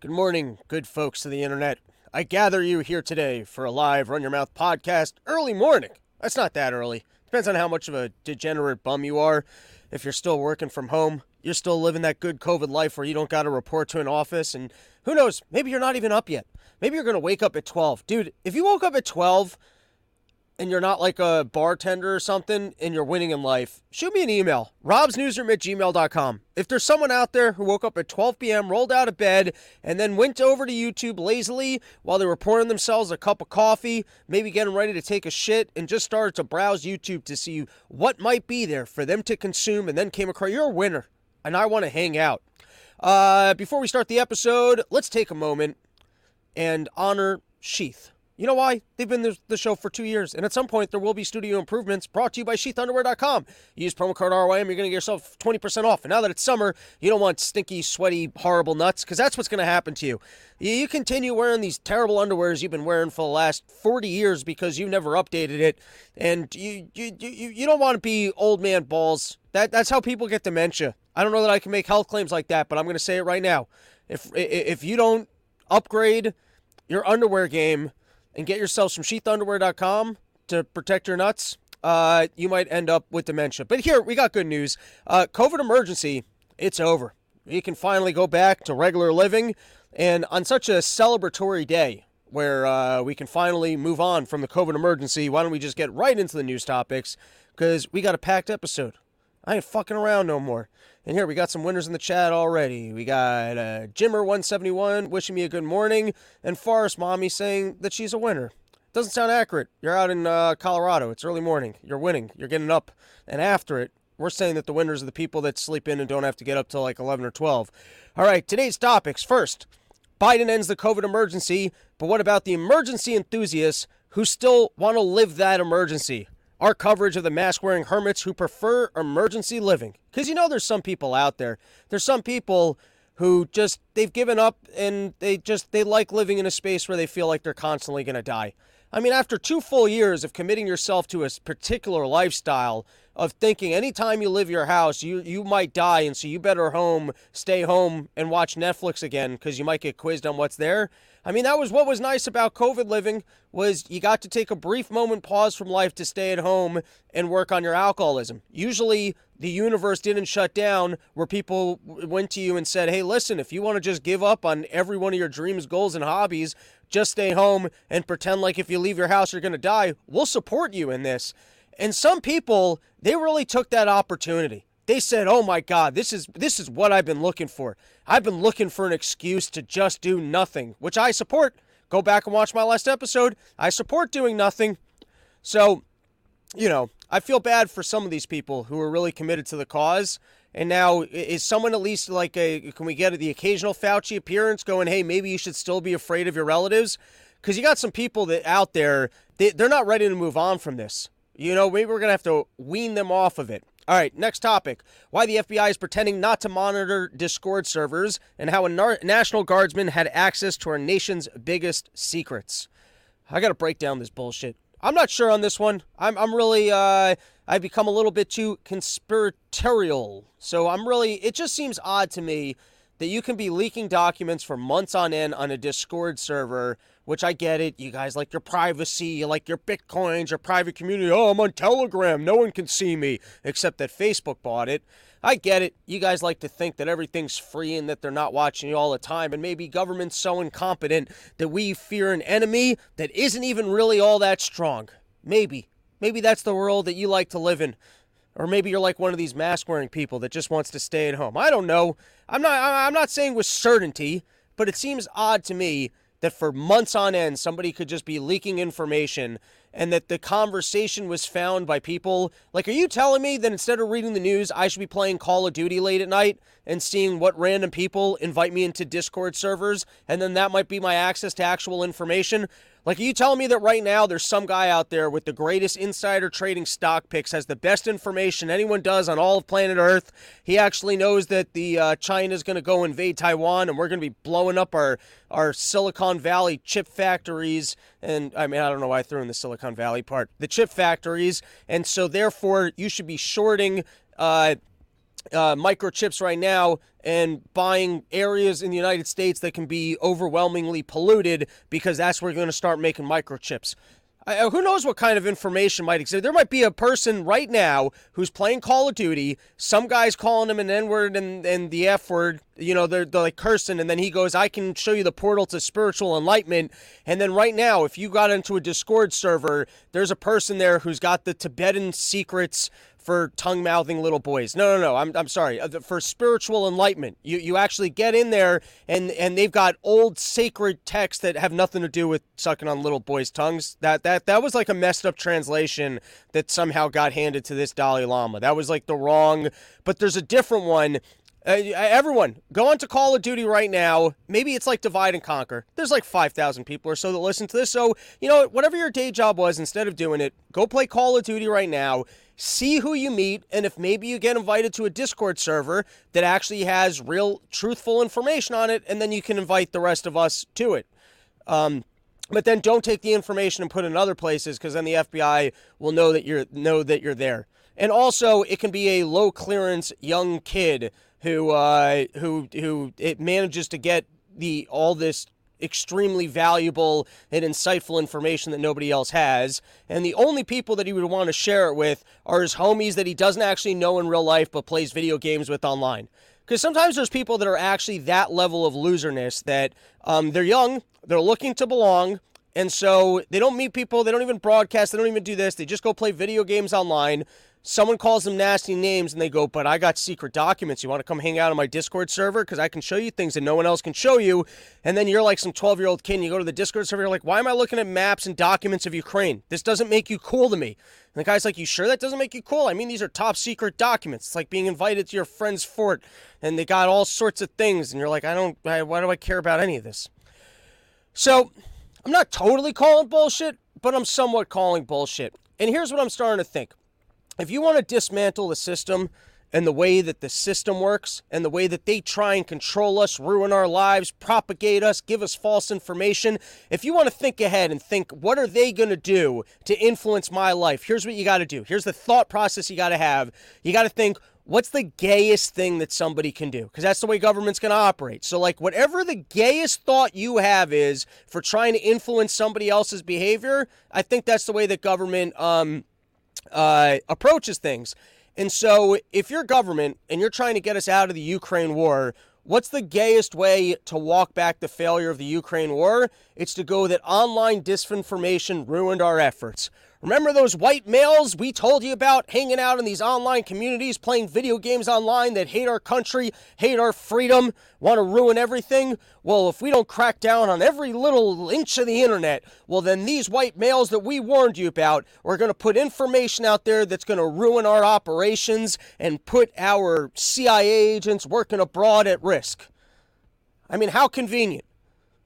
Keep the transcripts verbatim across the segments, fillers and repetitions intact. Good morning, good folks of the internet. I gather you here today for a live Run Your Mouth podcast early morning. That's not that early. Depends on how much of a degenerate bum you are. If you're still working from home, you're still living that good COVID life where you don't got to report to an office. And who knows, maybe you're not even up yet. Maybe you're going to wake up at twelve. Dude, if you woke up at twelve and you're not like a bartender or something and you're winning in life, shoot me an email, robs newsroom at gmail dot com. If there's someone out there who woke up at twelve p.m., rolled out of bed, and then went over to YouTube lazily while they were pouring themselves a cup of coffee, maybe getting ready to take a shit, and just started to browse YouTube to see what might be there for them to consume, and then came across, you're a winner, and I want to hang out. Uh, before we start the episode, let's take a moment and honor Sheath. You know why? They've been the show for two years, and at some point, there will be studio improvements brought to you by Sheath Underwear dot com. You use promo code R Y M, you're going to get yourself twenty percent off, and now that it's summer, you don't want stinky, sweaty, horrible nuts, because that's what's going to happen to you. You continue wearing these terrible underwears you've been wearing for the last forty years because you never updated it, and you you you, you don't want to be old man balls. That That's how people get dementia. I don't know that I can make health claims like that, but I'm going to say it right now. If If you don't upgrade your underwear game and get yourself some sheath underwear dot com to protect your nuts, uh, you might end up with dementia. But here, we got good news. Uh, COVID emergency, it's over. You can finally go back to regular living. And on such a celebratory day where uh, we can finally move on from the COVID emergency, why don't we just get right into the news topics? Because we got a packed episode. I ain't fucking around no more. And here, we got some winners in the chat already. We got uh, Jimmer one seventy-one wishing me a good morning, and Forrest mommy saying that she's a winner. Doesn't sound accurate. You're out in uh, Colorado. It's early morning. You're winning. You're getting up. And after it, we're saying that the winners are the people that sleep in and don't have to get up till like eleven or twelve. All right, today's topics. First, Biden ends the COVID emergency, but what about the emergency enthusiasts who still want to live that emergency? Our coverage of the mask-wearing hermits who prefer emergency living. Because you know there's some people out there. There's some people who just, they've given up and they just, they like living in a space where they feel like they're constantly going to die. I mean, after two full years of committing yourself to a particular lifestyle of thinking anytime you live your house, you, you might die, and so you better home, stay home and watch Netflix again because you might get quizzed on what's there. I mean, that was what was nice about COVID living, was you got to take a brief moment pause from life to stay at home and work on your alcoholism. Usually the universe didn't shut down where people went to you and said, hey, listen, if you want to just give up on every one of your dreams, goals, and hobbies, just stay home and pretend like if you leave your house, you're going to die. We'll support you in this. And some people, they really took that opportunity. They said, oh my God, this is this is what I've been looking for. I've been looking for an excuse to just do nothing, which I support. Go back and watch my last episode. I support doing nothing. So, you know, I feel bad for some of these people who are really committed to the cause. And now, is someone at least like a, can we get the occasional Fauci appearance going, hey, maybe you should still be afraid of your relatives? Because you got some people that out there, they, they're not ready to move on from this. You know, maybe we're going to have to wean them off of it. All right, next topic, why the F B I is pretending not to monitor Discord servers and how a nar- National Guardsman had access to our nation's biggest secrets. I got to break down this bullshit. I'm not sure on this one. I'm I'm really, uh, I've become a little bit too conspiratorial. So I'm really, it just seems odd to me that you can be leaking documents for months on end on a Discord server, which I get it. You guys like your privacy, you like your Bitcoins, your private community. Oh, I'm on Telegram. No one can see me, except that Facebook bought it. I get it. You guys like to think that everything's free and that they're not watching you all the time. And maybe government's so incompetent that we fear an enemy that isn't even really all that strong. Maybe. Maybe that's the world that you like to live in. Or maybe you're like one of these mask-wearing people that just wants to stay at home. I don't know. I'm not I'm not saying with certainty, but it seems odd to me that for months on end, somebody could just be leaking information and that the conversation was found by people. Like, are you telling me that instead of reading the news, I should be playing Call of Duty late at night and seeing what random people invite me into Discord servers, and then that might be my access to actual information? Like, are you telling me that right now there's some guy out there with the greatest insider trading stock picks, has the best information anyone does on all of planet Earth? He actually knows that the uh, China's going to go invade Taiwan, and we're going to be blowing up our, our Silicon Valley chip factories. And, I mean, I don't know why I threw in the Silicon Valley part. The chip factories. And so, therefore, you should be shorting uh, uh, microchips right now and buying areas in the United States that can be overwhelmingly polluted, because that's where you're going to start making microchips. Uh, who knows what kind of information might exist? There might be a person right now who's playing Call of Duty. Some guy's calling him an N-word and, and the F-word. You know, they're, they're like cursing. And then he goes, I can show you the portal to spiritual enlightenment. And then right now, if you got into a Discord server, there's a person there who's got the Tibetan secrets for tongue-mouthing little boys. No, no, no, I'm I'm sorry. For spiritual enlightenment. You you actually get in there, and, and they've got old sacred texts that have nothing to do with sucking on little boys' tongues. That that that was like a messed up translation that somehow got handed to this Dalai Lama. That was like the wrong... But there's a different one. Uh, everyone, go on to Call of Duty right now. Maybe it's like Divide and Conquer. There's like five thousand people or so that listen to this. So, you know, whatever your day job was, instead of doing it, go play Call of Duty right now. See who you meet, and if maybe you get invited to a Discord server that actually has real, truthful information on it, and then you can invite the rest of us to it. Um, but then don't take the information and put it in other places, because then the F B I will know that you're know that you're there. And also, it can be a low-clearance young kid who uh, who who it manages to get the all this extremely valuable and insightful information that nobody else has, and the only people that he would want to share it with are his homies that he doesn't actually know in real life but plays video games with online. Because sometimes there's people that are actually that level of loserness that um, they're young, they're looking to belong, and so they don't meet people, they don't even broadcast, they don't even do this, they just go play video games online. Someone calls them nasty names and they go, but I got secret documents. You want to come hang out on my Discord server? Because I can show you things that no one else can show you. And then you're like some twelve-year-old kid and you go to the Discord server. You're like, why am I looking at maps and documents of Ukraine? This doesn't make you cool to me. And the guy's like, you sure that doesn't make you cool? I mean, these are top secret documents. It's like being invited to your friend's fort and they got all sorts of things. And you're like, I don't, I, why do I care about any of this? So I'm not totally calling bullshit, but I'm somewhat calling bullshit. And here's what I'm starting to think. If you want to dismantle the system and the way that the system works and the way that they try and control us, ruin our lives, propagate us, give us false information, if you want to think ahead and think, what are they going to do to influence my life? Here's what you got to do. Here's the thought process you got to have. You got to think, what's the gayest thing that somebody can do? Because that's the way government's going to operate. So, like, whatever the gayest thought you have is for trying to influence somebody else's behavior, I think that's the way that government... um. uh approaches things. And so if you're government and you're trying to get us out of the Ukraine war, what's the gayest way to walk back the failure of the Ukraine war? It's to go that online disinformation ruined our efforts. Remember those white males we told you about hanging out in these online communities, playing video games online that hate our country, hate our freedom, want to ruin everything? Well, if we don't crack down on every little inch of the internet, well, then these white males that we warned you about are going to put information out there that's going to ruin our operations and put our C I A agents working abroad at risk. I mean, how convenient.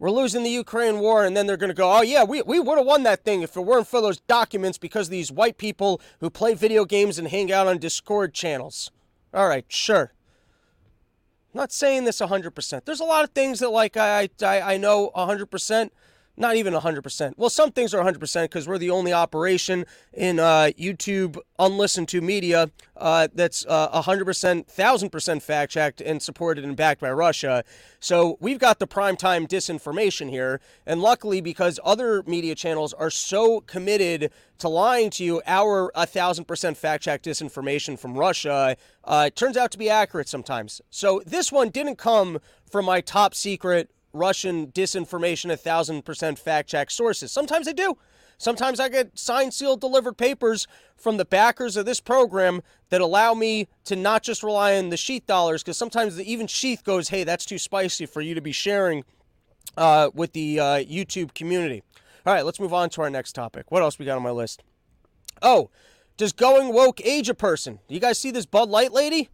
We're losing the Ukraine war, and then they're going to go, oh, yeah, we, we would have won that thing if it weren't for those documents because of these white people who play video games and hang out on Discord channels. All right, sure. I'm not saying this one hundred percent. There's a lot of things that, like, I, I, I know one hundred percent. Not even one hundred percent. Well, some things are one hundred percent because we're the only operation in uh, YouTube unlistened to media uh, that's uh, one hundred percent, one thousand percent fact-checked and supported and backed by Russia. So we've got the primetime disinformation here. And luckily, because other media channels are so committed to lying to you, our one thousand percent fact-checked disinformation from Russia uh, turns out to be accurate sometimes. So this one didn't come from my top-secret Russian disinformation, a thousand percent fact check sources. Sometimes I do. Sometimes I get signed, sealed, delivered papers from the backers of this program that allow me to not just rely on the Sheath dollars, because sometimes the, even Sheath goes, hey, that's too spicy for you to be sharing uh, with the uh, YouTube community. All right, let's move on to our next topic. What else we got on my list? Oh, does going woke age a person? You guys see this Bud Light lady?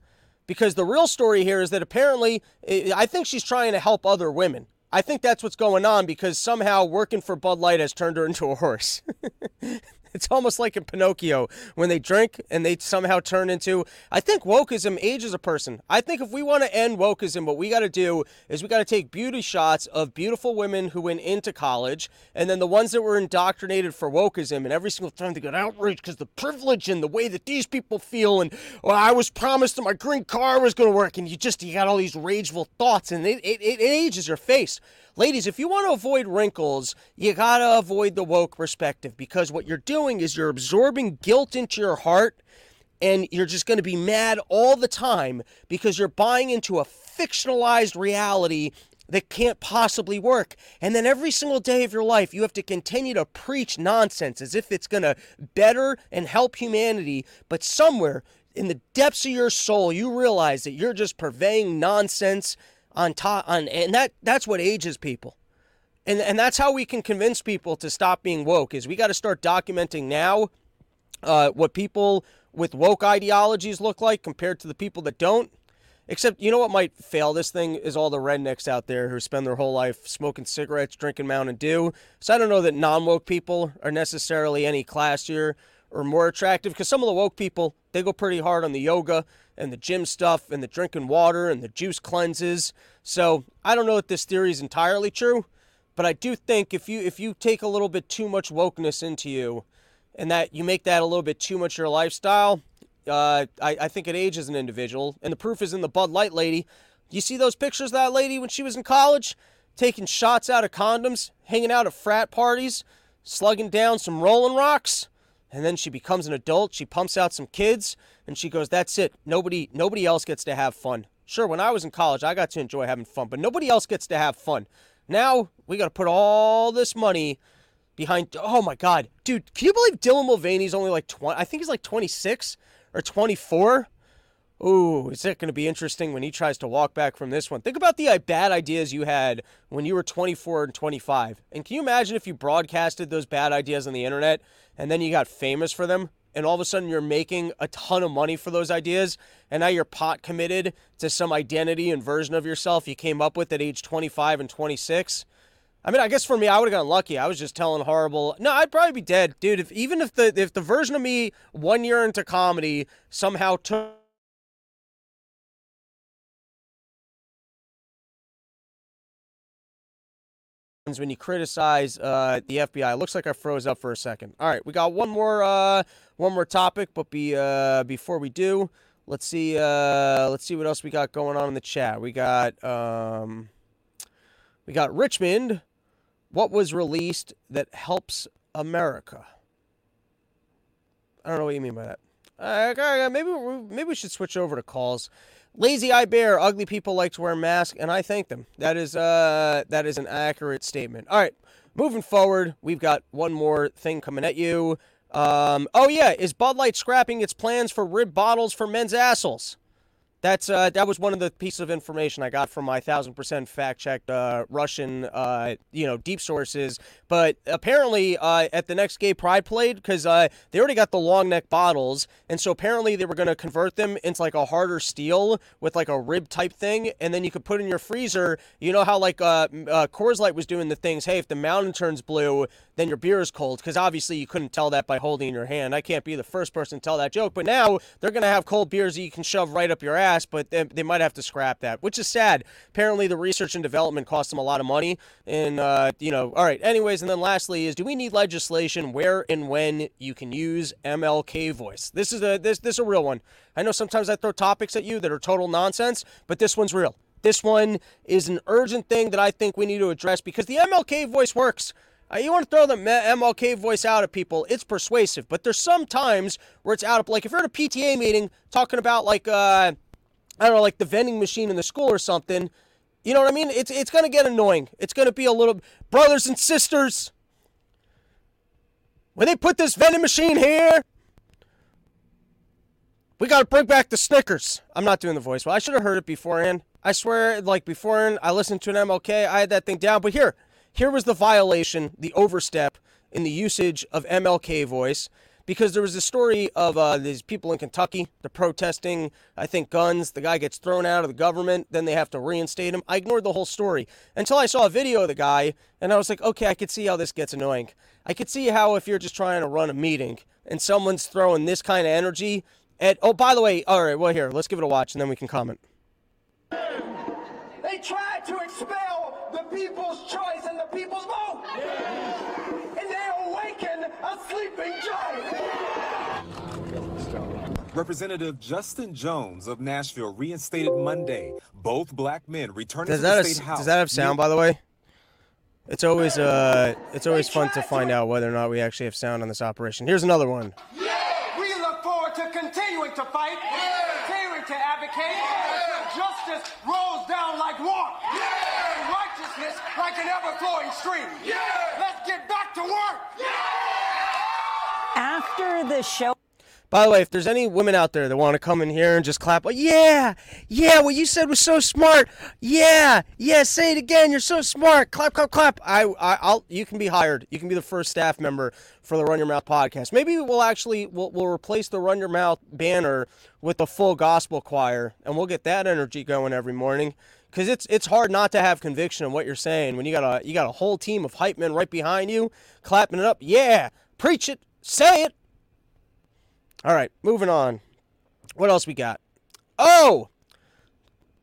Because the real story here is that apparently, I think she's trying to help other women. I think that's what's going on because somehow working for Bud Light has turned her into a horse. It's almost like in Pinocchio when they drink and they somehow turn into, I think wokeism ages a person. I think if we want to end wokeism, what we got to do is we got to take beauty shots of beautiful women who went into college, and then the ones that were indoctrinated for wokeism, and every single time they got outraged because the privilege and the way that these people feel, and well, I was promised that my green car was going to work, and you just, you got all these rageful thoughts, and it, it, it ages your face. Ladies, if you want to avoid wrinkles, you got to avoid the woke perspective, because what you're doing is you're absorbing guilt into your heart, and you're just going to be mad all the time because you're buying into a fictionalized reality that can't possibly work. And then every single day of your life, you have to continue to preach nonsense as if it's going to better and help humanity, but somewhere in the depths of your soul, you realize that you're just purveying nonsense on top on, and that that's what ages people. And and that's how we can convince people to stop being woke, is we got to start documenting now uh, what people with woke ideologies look like compared to the people that don't. Except, you know what might fail this thing is all the rednecks out there who spend their whole life smoking cigarettes, drinking Mountain Dew. So I don't know that non-woke people are necessarily any classier or more attractive, because some of the woke people, they go pretty hard on the yoga and the gym stuff and the drinking water and the juice cleanses. So I don't know if this theory is entirely true, but I do think if you if you take a little bit too much wokeness into you, and that you make that a little bit too much your lifestyle, uh, I, I think it ages an individual. And the proof is in the Bud Light lady. You see those pictures of that lady when she was in college? Taking shots out of condoms, hanging out at frat parties, slugging down some Rolling Rocks. And then she becomes an adult, she pumps out some kids, and she goes, that's it. Nobody nobody else gets to have fun. Sure, when I was in college, I got to enjoy having fun, but nobody else gets to have fun. Now, we got to put all this money behind, oh my God. Dude, can you believe Dylan Mulvaney's only like twenty, I think he's like twenty-six or twenty-four? Ooh, is that going to be interesting when he tries to walk back from this one? Think about the bad ideas you had when you were twenty-four and twenty-five. And can you imagine if you broadcasted those bad ideas on the internet and then you got famous for them, and all of a sudden you're making a ton of money for those ideas, and now you're pot committed to some identity and version of yourself you came up with at age twenty-five and twenty-six? I mean, I guess for me, I would have gotten lucky. I was just telling horrible. No, I'd probably be dead. Dude, if, even if the, if the version of me one year into comedy somehow took... when you criticize uh, the F B I. It looks like I froze up for a second. All right, we got one more uh, one more topic, but be uh, before we do, let's see uh, let's see what else we got going on in the chat. We got um, we got Richmond. What was released that helps America? I don't know what you mean by that. Uh, maybe maybe we should switch over to calls. Lazy Eye Bear, ugly people like to wear masks, and I thank them. That is uh, that is an accurate statement. All right, moving forward, we've got one more thing coming at you. Um, oh, yeah, is Bud Light scrapping its plans for rib bottles for men's assholes? That's uh, that was one of the pieces of information I got from my one thousand percent fact-checked uh, Russian, uh, you know, deep sources. But apparently uh, at the next Gay Pride Parade, because uh, they already got the long-neck bottles, and so apparently they were going to convert them into, like, a harder steel with, like, a rib-type thing, and then you could put in your freezer. You know how, like, uh, uh, Coors Light was doing the things, hey, if the mountain turns blue, then your beer is cold, because obviously you couldn't tell that by holding in your hand. I can't be the first person to tell that joke, but now they're going to have cold beers that you can shove right up your ass. But they might have to scrap that, which is sad. Apparently, the research and development costs them a lot of money. And, uh, you know, all right. Anyways, and then lastly is, do we need legislation where and when you can use M L K voice? This is a, this, this is a real one. I know sometimes I throw topics at you that are total nonsense, but this one's real. This one is an urgent thing that I think we need to address, because the M L K voice works. Uh, you want to throw the M L K voice out at people, it's persuasive. But there's some times where it's out of, like, if you're at a P T A meeting talking about, like, uh... I don't know, like the vending machine in the school or something. You know what I mean? It's it's going to get annoying. It's going to be a little, brothers and sisters, when they put this vending machine here, we got to bring back the Snickers. I'm not doing the voice. Well, I should have heard it beforehand. I swear, like beforehand, I listened to an M L K. I had that thing down. But here, here was the violation, the overstep in the usage of M L K voice. because there was a story of uh, these people in Kentucky. They're protesting, I think, guns. The guy gets thrown out of the government. Then they have to reinstate him. I ignored the whole story until I saw a video of the guy, and I was like, okay, I could see how this gets annoying. I could see how if you're just trying to run a meeting and someone's throwing this kind of energy at, oh, by the way, all right, well, here, let's give it a watch, and then we can comment. They tried to expel the people's choice and the people's vote. Yeah. And they awakened a sleeping giant. Representative Justin Jones of Nashville reinstated Monday. Both black men returning does to the state a, house. Does that have sound, by the way? It's always uh, it's always fun to find to... out whether or not we actually have sound on this operation. Here's another one. Yeah. We look forward to continuing to fight. Yeah. Continuing to advocate. Yeah. Justice rolls down like water. Yeah! And righteousness like an ever-flowing stream. Yeah! Let's get back to work. Yeah! After the show. By the way, if there's any women out there that want to come in here and just clap, oh, yeah, yeah, what you said was so smart. Yeah, yeah, say it again. You're so smart. Clap, clap, clap. I, I, I'll. You can be hired. You can be the first staff member for the Run Your Mouth podcast. Maybe we'll actually we'll, we'll replace the Run Your Mouth banner with the full gospel choir, and we'll get that energy going every morning. Because it's it's hard not to have conviction in what you're saying when you got a you got a whole team of hype men right behind you clapping it up. Yeah, preach it, say it. All right, moving on. What else we got? Oh,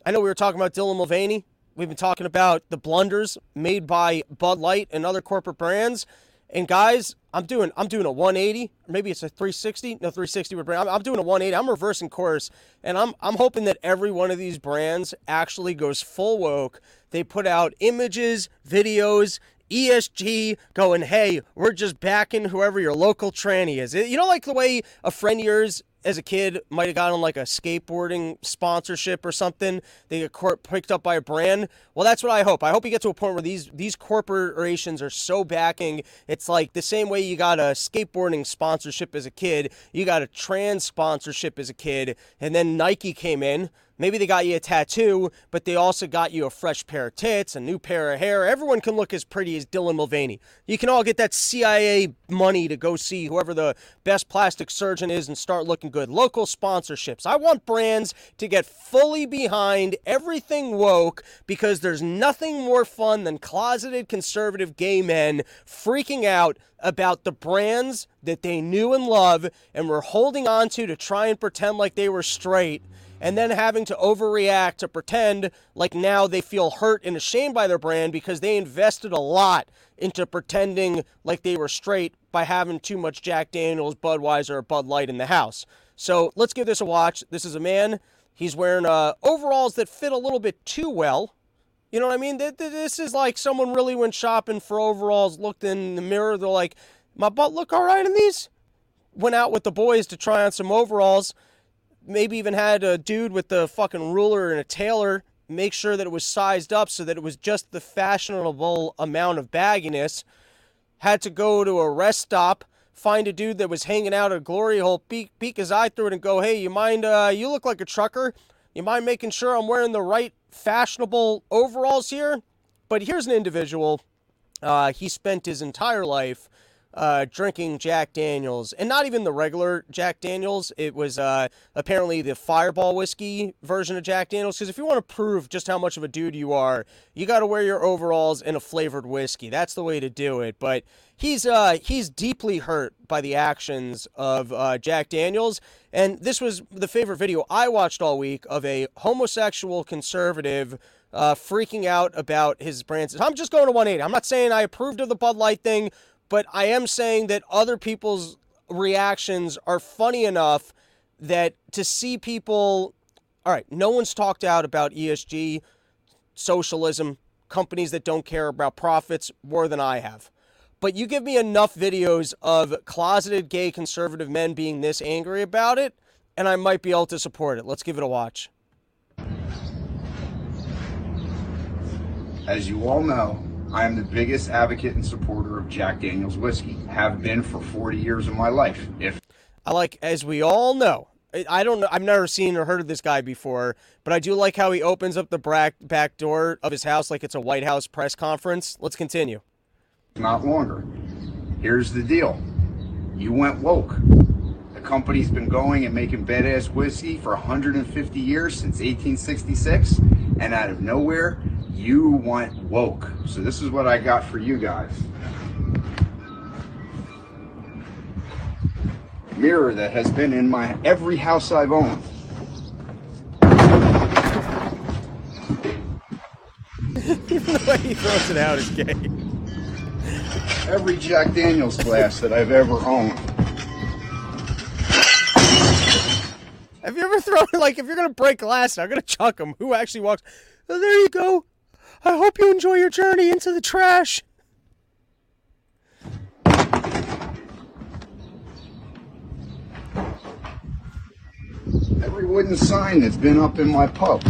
I know we were talking about Dylan Mulvaney. We've been talking about the blunders made by Bud Light and other corporate brands. And guys, I'm doing I'm doing a one eighty, or maybe it's a three sixty. No, three sixty with brand. I'm, I'm doing a one eighty. I'm reversing course, and I'm I'm hoping that every one of these brands actually goes full woke. They put out images, videos, E S G, going, hey, we're just backing whoever your local tranny is. You know, like the way a friend of yours as a kid might have gotten like a skateboarding sponsorship or something. They get cor- picked up by a brand. Well, that's what I hope. I hope you get to a point where these these corporations are so backing. It's like the same way you got a skateboarding sponsorship as a kid. You got a trans sponsorship as a kid. And then Nike came in. Maybe they got you a tattoo, but they also got you a fresh pair of tits, a new pair of hair. Everyone can look as pretty as Dylan Mulvaney. You can all get that C I A money to go see whoever the best plastic surgeon is and start looking good. Local sponsorships. I want brands to get fully behind everything woke because there's nothing more fun than closeted conservative gay men freaking out about the brands that they knew and love and were holding on to to try and pretend like they were straight. And then having to overreact to pretend like now they feel hurt and ashamed by their brand because they invested a lot into pretending like they were straight by having too much Jack Daniels, Budweiser, or Bud Light in the house. So let's give this a watch. This is a man. He's wearing uh, overalls that fit a little bit too well. You know what I mean? This is like someone really went shopping for overalls, looked in the mirror. They're like, my butt look all right in these? Went out with the boys to try on some overalls. Maybe even had a dude with the fucking ruler and a tailor make sure that it was sized up so that it was just the fashionable amount of bagginess. Had to go to a rest stop, find a dude that was hanging out at a glory hole, peek, peek his eye through it and go, hey, you mind, uh, you look like a trucker. You mind making sure I'm wearing the right fashionable overalls here? But here's an individual. Uh, he spent his entire life Uh, drinking Jack Daniels, and not even the regular Jack Daniels. It was uh, apparently the Fireball whiskey version of Jack Daniels, because if you want to prove just how much of a dude you are, you got to wear your overalls and a flavored whiskey. That's the way to do it. But he's uh, he's deeply hurt by the actions of uh, Jack Daniels, and this was the favorite video I watched all week of a homosexual conservative uh, freaking out about his brands. I'm just going to one eighty. I'm not saying I approved of the Bud Light thing, but I am saying that other people's reactions are funny enough that to see people, all right, no one's talked out about E S G, socialism, companies that don't care about profits more than I have. But you give me enough videos of closeted gay conservative men being this angry about it, and I might be able to support it. Let's give it a watch. As you all know, I am the biggest advocate and supporter of Jack Daniels whiskey. Have been for forty years of my life. If I like, as we all know, I don't know. I've never seen or heard of this guy before, but I do like how he opens up the back back door of his house like it's a White House press conference. Let's continue. Not longer. Here's the deal. You went woke. The company's been going and making badass whiskey for one hundred fifty years, since eighteen sixty-six, and out of nowhere, you went woke. So this is what I got for you guys. Mirror that has been in my every house I've owned. Even the way he throws it out is gay. Every Jack Daniels glass that I've ever owned. Have you ever thrown, like, if you're going to break glass and I'm going to chuck them, who actually walks, oh, there you go. I hope you enjoy your journey into the trash. Every wooden sign that's been up in my pub.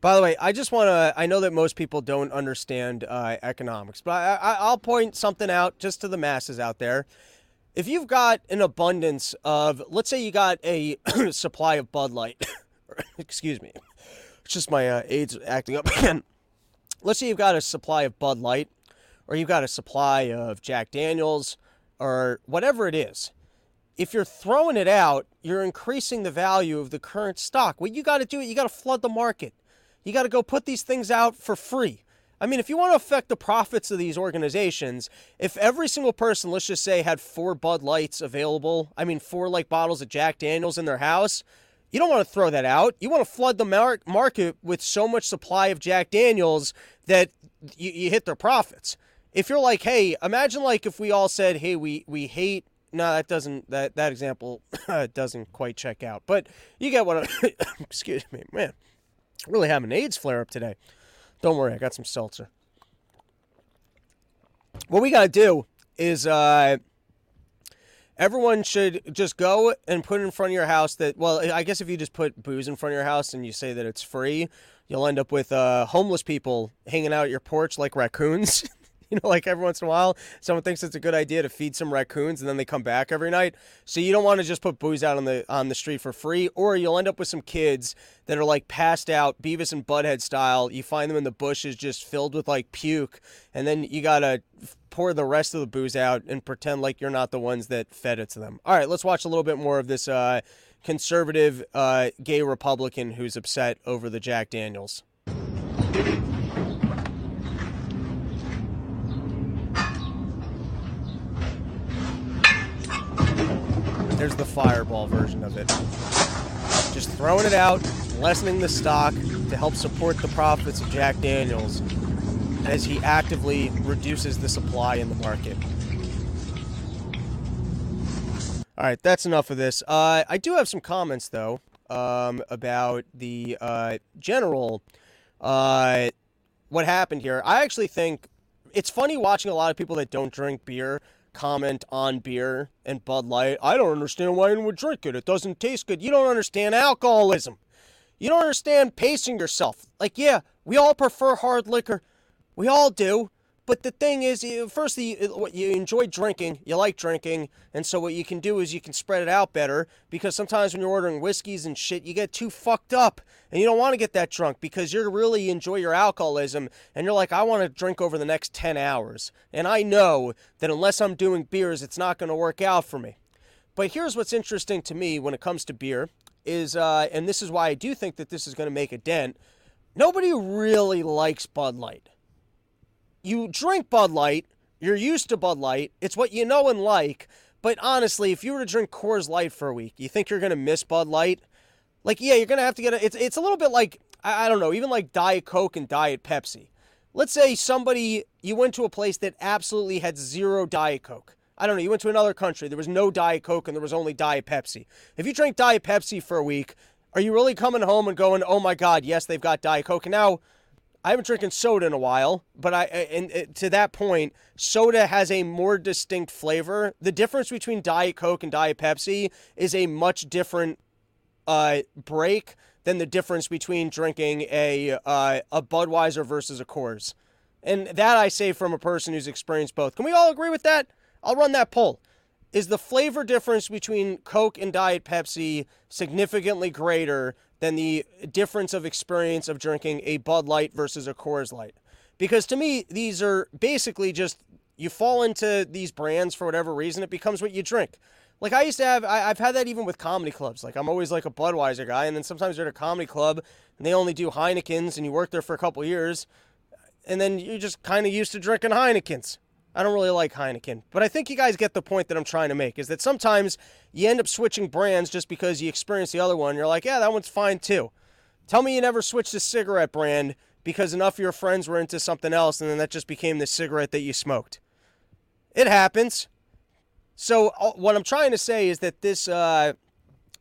By the way, I just want to, I know that most people don't understand uh, economics, but I, I, I'll point something out just to the masses out there. If you've got an abundance of, let's say you got a supply of Bud Light, excuse me, it's just my uh, AIDS acting up again. Let's say you've got a supply of Bud Light, or you've got a supply of Jack Daniels, or whatever it is. If you're throwing it out, you're increasing the value of the current stock. What you got to do, you got to flood the market. You got to go put these things out for free. I mean, if you want to affect the profits of these organizations, if every single person, let's just say, had four Bud Lights available, I mean, four, like, bottles of Jack Daniels in their house, you don't want to throw that out. You want to flood the mar- market with so much supply of Jack Daniels that you, you hit their profits. If you're like, hey, imagine, like, if we all said, hey, we, we hate, no, that doesn't, that, that example doesn't quite check out, but you get what I, excuse me, man, really having an AIDS flare up today. Don't worry, I got some seltzer. What we got to do is, uh, everyone should just go and put in front of your house that, well, I guess if you just put booze in front of your house and you say that it's free, you'll end up with, uh, homeless people hanging out at your porch like raccoons. You know, like every once in a while, someone thinks it's a good idea to feed some raccoons, and then they come back every night. So you don't want to just put booze out on the on the street for free, or you'll end up with some kids that are, like, passed out, Beavis and Butthead style. You find them in the bushes just filled with, like, puke, and then you got to pour the rest of the booze out and pretend like you're not the ones that fed it to them. All right, let's watch a little bit more of this uh, conservative uh, gay Republican who's upset over the Jack Daniels. There's the Fireball version of it. Just throwing it out, lessening the stock to help support the profits of Jack Daniels as he actively reduces the supply in the market. All right, that's enough of this. Uh, I do have some comments, though, um, about the uh, general, uh, what happened here. I actually think it's funny watching a lot of people that don't drink beer comment on beer and Bud Light. I don't understand why anyone would drink it. It doesn't taste good. You don't understand alcoholism. You don't understand pacing yourself. Like, yeah, we all prefer hard liquor. We all do. But the thing is, first, you enjoy drinking. You like drinking. And so what you can do is you can spread it out better, because sometimes when you're ordering whiskeys and shit, you get too fucked up. And you don't want to get that drunk because you really enjoy your alcoholism. And you're like, I want to drink over the next ten hours. And I know that unless I'm doing beers, it's not going to work out for me. But here's what's interesting to me when it comes to beer is, uh, and this is why I do think that this is going to make a dent. Nobody really likes Bud Light. You drink Bud Light, you're used to Bud Light, it's what you know and like, but honestly, if you were to drink Coors Light for a week, you think you're going to miss Bud Light? Like, yeah, you're going to have to get, a, it's it's a little bit like, I, I don't know, even like Diet Coke and Diet Pepsi. Let's say somebody, you went to a place that absolutely had zero Diet Coke. I don't know, you went to another country, there was no Diet Coke and there was only Diet Pepsi. If you drink Diet Pepsi for a week, are you really coming home and going, oh my God, yes, they've got Diet Coke, and now I haven't drinking soda in a while, but I and, and to that point, soda has a more distinct flavor. The difference between Diet Coke and Diet Pepsi is a much different uh, break than the difference between drinking a uh, a Budweiser versus a Coors. And that I say from a person who's experienced both. Can we all agree with that? I'll run that poll. Is the flavor difference between Coke and Diet Pepsi significantly greater than the difference of experience of drinking a Bud Light versus a Coors Light? Because to me, these are basically just, you fall into these brands for whatever reason, it becomes what you drink. Like I used to have, I, I've had that even with comedy clubs. Like I'm always like a Budweiser guy, and then sometimes you're at a comedy club and they only do Heinekens, and you work there for a couple years, and then you're just kind of used to drinking Heinekens. I don't really like Heineken, but I think you guys get the point that I'm trying to make, is that sometimes you end up switching brands just because you experience the other one. You're like, yeah, that one's fine too. Tell me you never switched the cigarette brand because enough of your friends were into something else, and then that just became the cigarette that you smoked. It happens. So what I'm trying to say is that this uh,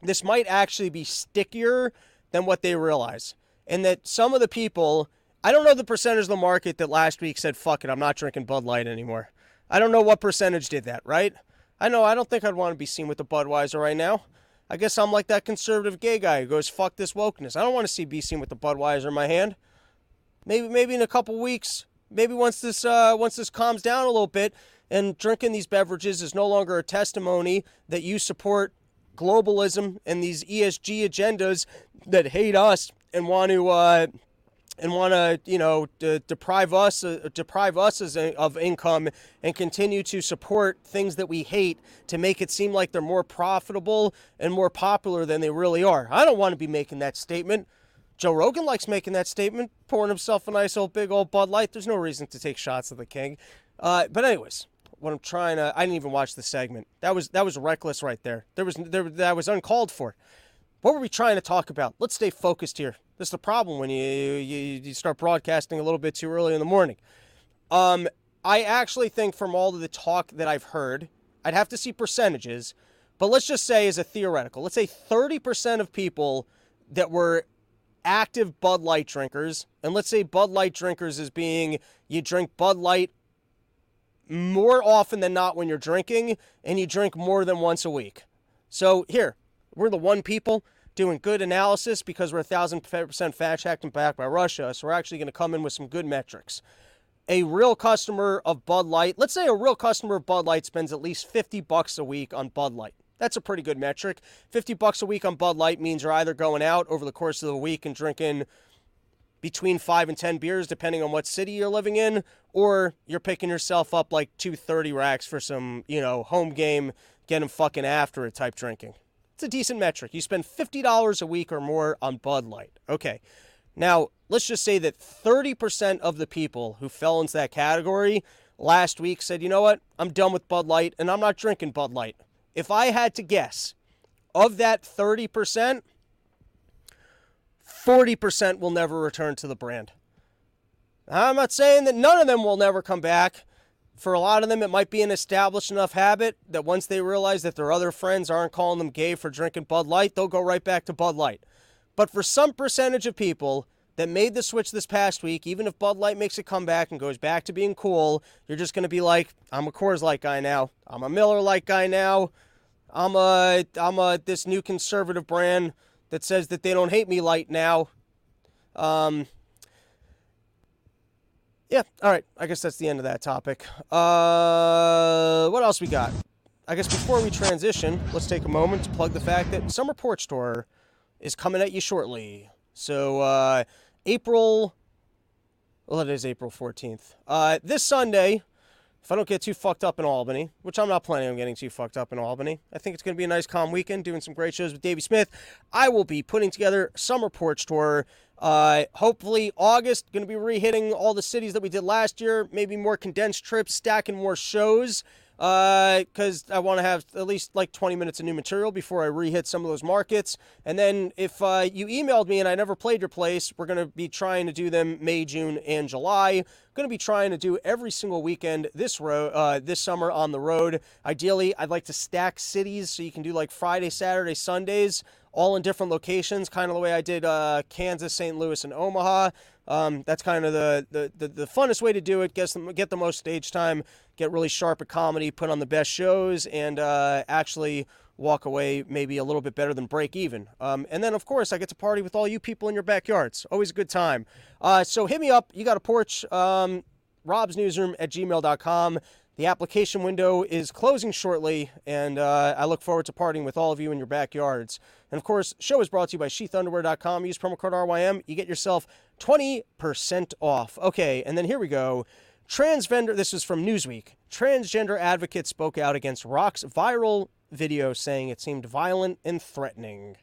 this might actually be stickier than what they realize. And that some of the people, I don't know the percentage of the market that last week said, fuck it, I'm not drinking Bud Light anymore. I don't know what percentage did that, right? I know, I don't think I'd want to be seen with the Budweiser right now. I guess I'm like that conservative gay guy who goes, fuck this wokeness. I don't want to see be seen with the Budweiser in my hand. Maybe maybe in a couple weeks, maybe once this uh, once this calms down a little bit, and drinking these beverages is no longer a testimony that you support globalism and these E S G agendas that hate us and want to, uh, and want to, you know, de- deprive us, uh, deprive us as a, of income, and continue to support things that we hate to make it seem like they're more profitable and more popular than they really are. I don't want to be making that statement. Joe Rogan likes making that statement, pouring himself a nice old big old Bud Light. There's no reason to take shots at the king. Uh, but anyways, what I'm trying to, I didn't even watch the segment. That was, that was reckless right there. There was, there, that was uncalled for. What were we trying to talk about? Let's stay focused here. That's the problem when you, you, you start broadcasting a little bit too early in the morning. Um, I actually think from all of the talk that I've heard, I'd have to see percentages, but let's just say as a theoretical, let's say thirty percent of people that were active Bud Light drinkers, and let's say Bud Light drinkers as being, you drink Bud Light more often than not when you're drinking, and you drink more than once a week. So here, we're the one people doing good analysis because we're a thousand percent fact checked and backed by Russia, so we're actually going to come in with some good metrics. A real customer of Bud Light, let's say a real customer of Bud Light spends at least fifty bucks a week on Bud Light. That's a pretty good metric. fifty bucks a week on Bud Light means you're either going out over the course of the week and drinking between five and ten beers, depending on what city you're living in, or you're picking yourself up like two thirty racks for some, you know, home game, getting fucking after it type drinking. It's a decent metric. You spend fifty dollars a week or more on Bud Light. Okay. Now, let's just say that thirty percent of the people who fell into that category last week said, you know what, I'm done with Bud Light, and I'm not drinking Bud Light. If I had to guess, of that thirty percent, forty percent will never return to the brand. I'm not saying that none of them will never come back. For a lot of them, it might be an established enough habit that once they realize that their other friends aren't calling them gay for drinking Bud Light, they'll go right back to Bud Light. But for some percentage of people that made the switch this past week, even if Bud Light makes a comeback and goes back to being cool, you're just going to be like, I'm a Coors Light guy now. I'm a Miller Light guy now. I'm a, I'm a, this new conservative brand that says that they don't hate me light now. Um, yeah, all right. I guess that's the end of that topic. Uh, what else we got? I guess before we transition, let's take a moment to plug the fact that Summer Porch Tour is coming at you shortly. So uh, April, well, it is April fourteenth. Uh, this Sunday, if I don't get too fucked up in Albany, which I'm not planning on getting too fucked up in Albany, I think it's going to be a nice calm weekend, doing some great shows with Davey Smith. I will be putting together Summer Porch Tour, uh, hopefully August, going to be re-hitting all the cities that we did last year, maybe more condensed trips, stacking more shows, because uh, I want to have at least like twenty minutes of new material before I re-hit some of those markets. And then if uh, you emailed me and I never played your place, we're going to be trying to do them May, June, and July. Going to be trying to do every single weekend this road uh this summer on the road. Ideally, I'd like to stack cities so you can do like Friday, Saturday, Sundays, all in different locations, kind of the way I did uh Kansas, Saint Louis, and Omaha. Um that's kind of the the the, the funnest way to do it. Get some, get the most stage time, get really sharp at comedy, put on the best shows, and uh actually walk away maybe a little bit better than break even. Um, and then, of course, I get to party with all you people in your backyards. Always a good time. Uh, so hit me up. You got a porch. Um, Robsnewsroom at gmail dot com. The application window is closing shortly, and uh, I look forward to partying with all of you in your backyards. And, of course, the show is brought to you by Sheath Underwear dot com. Use promo code R Y M. You get yourself twenty percent off. Okay, and then here we go. Transgender, this is from Newsweek. Transgender advocates spoke out against Rock's viral video, saying it seemed violent and threatening.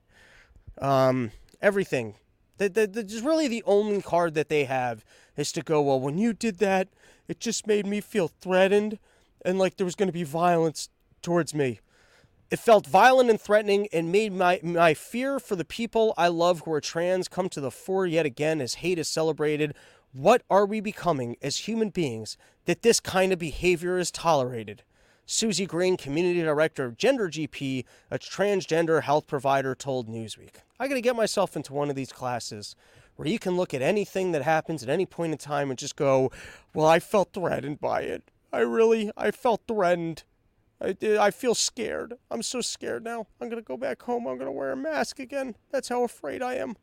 Um, everything. The, the, the, just really the only card that they have is to go, well, when you did that, it just made me feel threatened and like there was going to be violence towards me. It felt violent and threatening and made my, my fear for the people I love who are trans come to the fore yet again as hate is celebrated. What are we becoming as human beings that this kind of behavior is tolerated? Susie Green, Community Director of Gender G P, a transgender health provider, told Newsweek. I got to get myself into one of these classes where you can look at anything that happens at any point in time and just go, well, I felt threatened by it. I really, I felt threatened. I, I feel scared. I'm so scared now. I'm going to go back home. I'm going to wear a mask again. That's how afraid I am.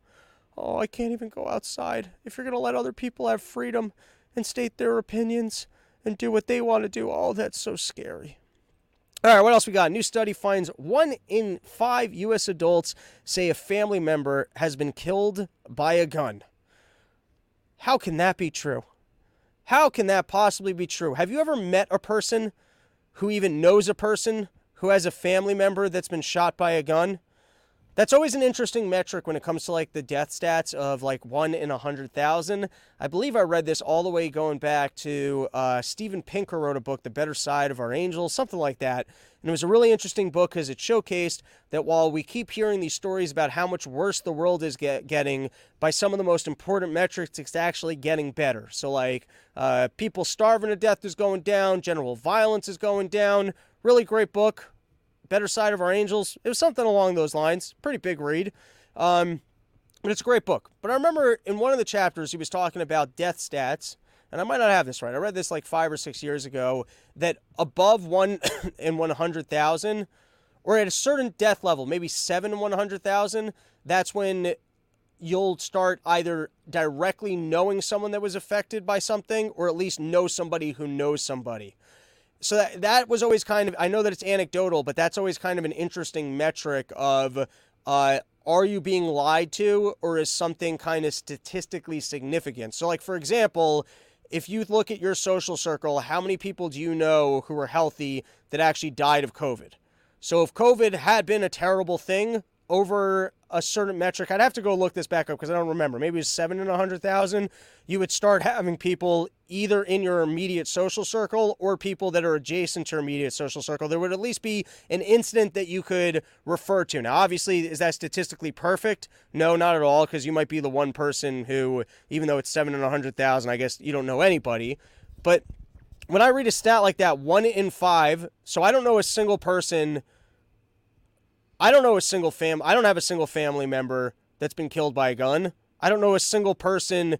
Oh, I can't even go outside. If you're going to let other people have freedom and state their opinions and do what they want to do. Oh, that's so scary. All right, what else we got? A new study finds one in five U S adults say a family member has been killed by a gun. How can that be true? How can that possibly be true? Have you ever met a person who even knows a person who has a family member that's been shot by a gun? That's always an interesting metric when it comes to, like, the death stats of, like, one in one hundred thousand. I believe I read this all the way going back to uh, Steven Pinker wrote a book, The Better Side of Our Angels, something like that. And it was a really interesting book because it showcased that while we keep hearing these stories about how much worse the world is get, getting, by some of the most important metrics, it's actually getting better. So, like, uh, people starving to death is going down, general violence is going down. Really great book. Better Side of Our Angels. It was something along those lines. Pretty big read. Um, but it's a great book. But I remember in one of the chapters, he was talking about death stats. And I might not have this right. I read this like five or six years ago. That above one in one hundred thousand, or at a certain death level, maybe seven in one hundred thousand, that's when you'll start either directly knowing someone that was affected by something, or at least know somebody who knows somebody. So that, that was always kind of, I know that it's anecdotal, but that's always kind of an interesting metric of, uh, are you being lied to, or is something kind of statistically significant? So, like, for example, if you look at your social circle, how many people do you know who are healthy that actually died of COVID? So if COVID had been a terrible thing over a certain metric, I'd have to go look this back up because I don't remember. Maybe it was seven in one hundred thousand. You would start having people either in your immediate social circle or people that are adjacent to your immediate social circle. There would at least be an incident that you could refer to. Now, obviously, is that statistically perfect? No, not at all, because you might be the one person who, even though it's seven in one hundred thousand, I guess you don't know anybody. But when I read a stat like that, one in five, so I don't know a single person, I don't know a single fam, I don't have a single family member that's been killed by a gun. I don't know a single person